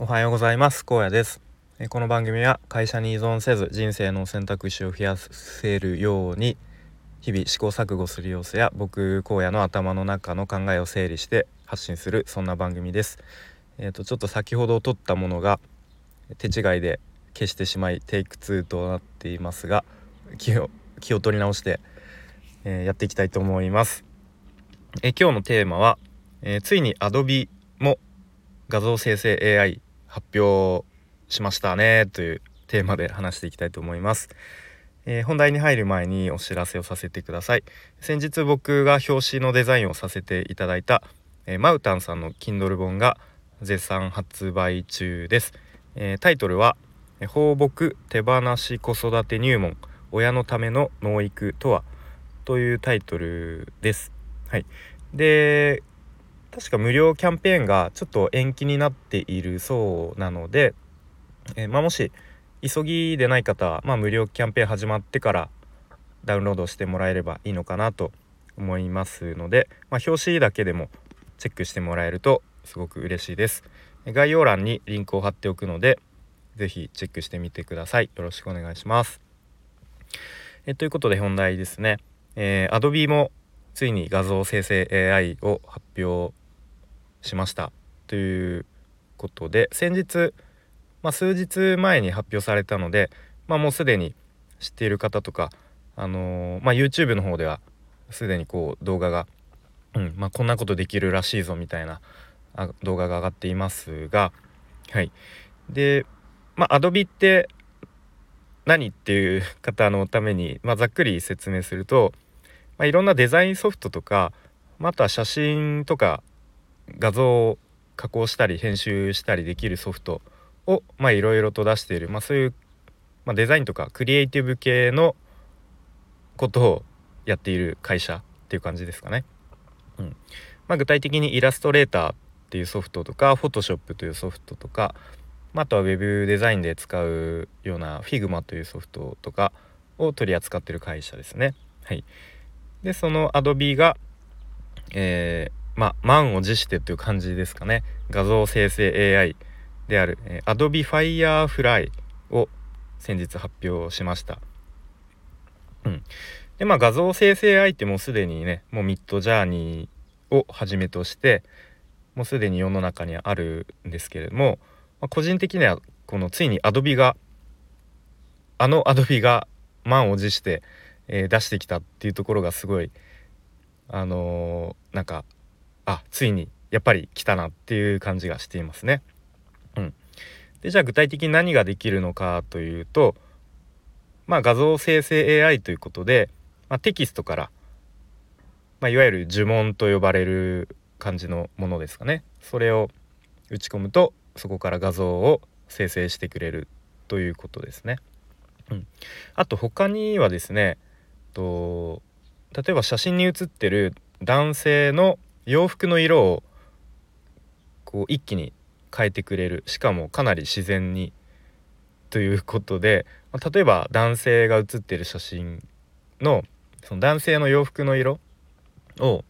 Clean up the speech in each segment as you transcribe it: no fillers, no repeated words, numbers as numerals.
おはようございます。高野です。この番組は会社に依存せず人生の選択肢を増やせるように日々試行錯誤する様子や僕高野の頭の中の考えを整理して発信する、そんな番組です。ちょっと先ほど撮ったものが手違いで消してしまいテイク2となっていますが、気を取り直して、やっていきたいと思います。今日のテーマは、ついに Adobe も画像生成 AI 発表しましたねというテーマで話していきたいと思います。本題に入る前にお知らせをさせてください。先日僕が表紙のデザインをさせていただいた、マウタンさんの Kindle 本が絶賛発売中です。タイトルは放牧手放し子育て入門親のための農育とはというタイトルです。はい、で確か無料キャンペーンがちょっと延期になっているそうなので、もし急ぎでない方は、無料キャンペーン始まってからダウンロードしてもらえればいいのかなと思いますので、表紙だけでもチェックしてもらえるとすごく嬉しいです。概要欄にリンクを貼っておくのでぜひチェックしてみてください。よろしくお願いします。ということで本題ですね。Adobe もついに画像生成 AI を発表しましたということで、先日、数日前に発表されたので、もうすでに知っている方とか、YouTube の方ではすでにこう動画が、こんなことできるらしいぞみたいな動画が上がっていますが、はい、で、Adobe って何っていう方のために、ざっくり説明すると、いろんなデザインソフトとか、また写真とか画像を加工したり編集したりできるソフトをいろいろと出している、そういう、デザインとかクリエイティブ系のことをやっている会社っていう感じですかね。具体的にイラストレーターっていうソフトとかフォトショップというソフトとか、あとはウェブデザインで使うようなフィグマというソフトとかを取り扱っている会社ですね。はい。でその Adobe が、満を持してという感じですかね、画像生成 AI である、Adobe Firefly を先日発表しました。で画像生成 AI ってもうすでにね、もうミッドジャーニーをはじめとしてもうすでに世の中にあるんですけれども、個人的にはこのついに Adobe がAdobe が満を持して出してきたっていうところがすごいついにやっぱり来たなっていう感じがしていますね。でじゃあ具体的に何ができるのかというと、画像生成 AI ということで、テキストから、いわゆる呪文と呼ばれる感じのものですかね、それを打ち込むとそこから画像を生成してくれるということですね。あと他にはですね、例えば写真に写ってる男性の洋服の色をこう一気に変えてくれる、しかもかなり自然にということで、例えば男性が写ってる写真のその男性の洋服の色を、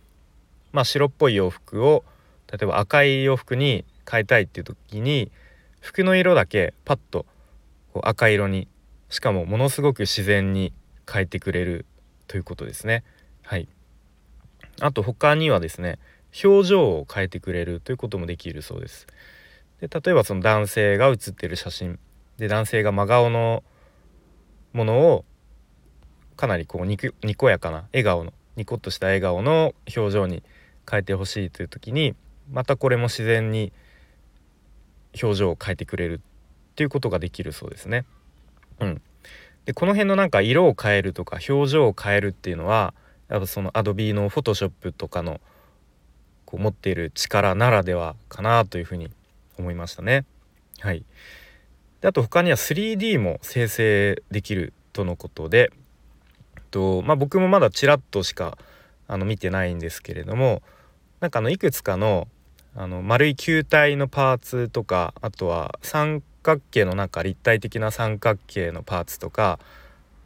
白っぽい洋服を例えば赤い洋服に変えたいっていう時に服の色だけパッとこう赤色に、しかもものすごく自然に変えてくれるということですね。はい。あと他にはですね、表情を変えてくれるということもできるそうです。で例えばその男性が写ってる写真で、男性が真顔のものをかなりこうにこやかな笑顔のニコッとした笑顔の表情に変えてほしいという時に、またこれも自然に表情を変えてくれるということができるそうですね。でこの辺の色を変えるとか表情を変えるっていうのは、やっぱその Adobe の Photoshop とかのこう持っている力ならではかなというふうに思いましたね。はい。であと他には 3D も生成できるとのことで、僕もまだちらっとしか見てないんですけれども、いくつかの丸い球体のパーツとか、あとは三角形の立体的な三角形のパーツとか、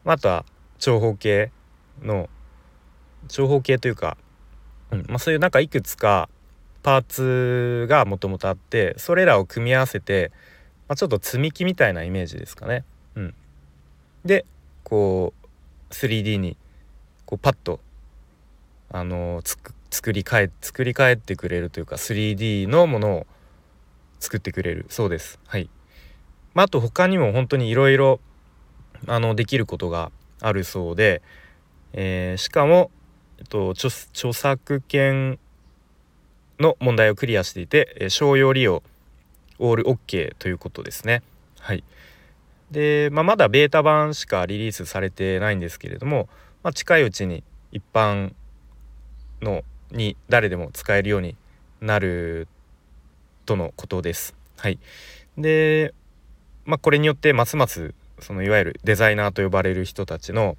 あとは長方形というか、そういういくつかパーツがもともとあって、それらを組み合わせて、ちょっと積み木みたいなイメージですかね。でこう 3D にこうパッと作り変えてくれるというか 3D のものを作ってくれるそうです。はい。あと他にも本当にいろいろできることがあるそうで、しかも、著作権の問題をクリアしていて、商用利用オール OK ということですね。はい。で、まだベータ版しかリリースされてないんですけれども、近いうちに一般のに誰でも使えるようになるとのことです。はい。で、これによってますますそのいわゆるデザイナーと呼ばれる人たちの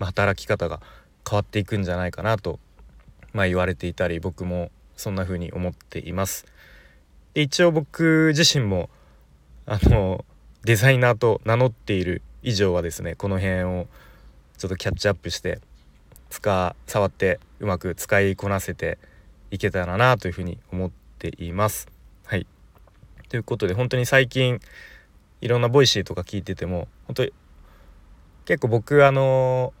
働き方が変わっていくんじゃないかなと、言われていたり、僕もそんな風に思っています。で、一応僕自身もデザイナーと名乗っている以上はですね、この辺をちょっとキャッチアップして触ってうまく使いこなせていけたらなという風に思っています。はい。ということで、本当に最近いろんなボイシーとか聞いてても、本当に結構僕フォ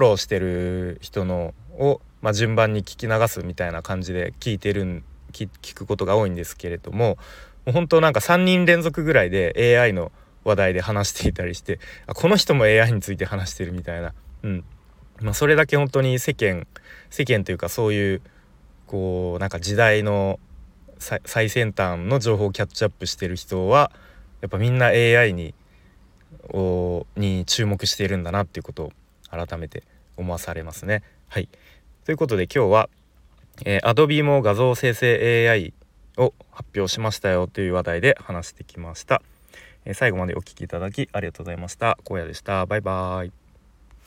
ローしてる人のを、順番に聞き流すみたいな感じで聞くことが多いんですけれども、本当3人連続ぐらいで AI の話題で話していたりして、この人も AI について話してるみたいな、それだけ本当に世間というか、そういう時代の最先端の情報をキャッチアップしてる人はやっぱみんな AI に注目しているんだなっていうことを改めて思わされますね。はい。ということで今日は、Adobe も画像生成 AI を発表しましたよという話題で話してきました。最後までお聞きいただきありがとうございました。荒野でした。バイバイ。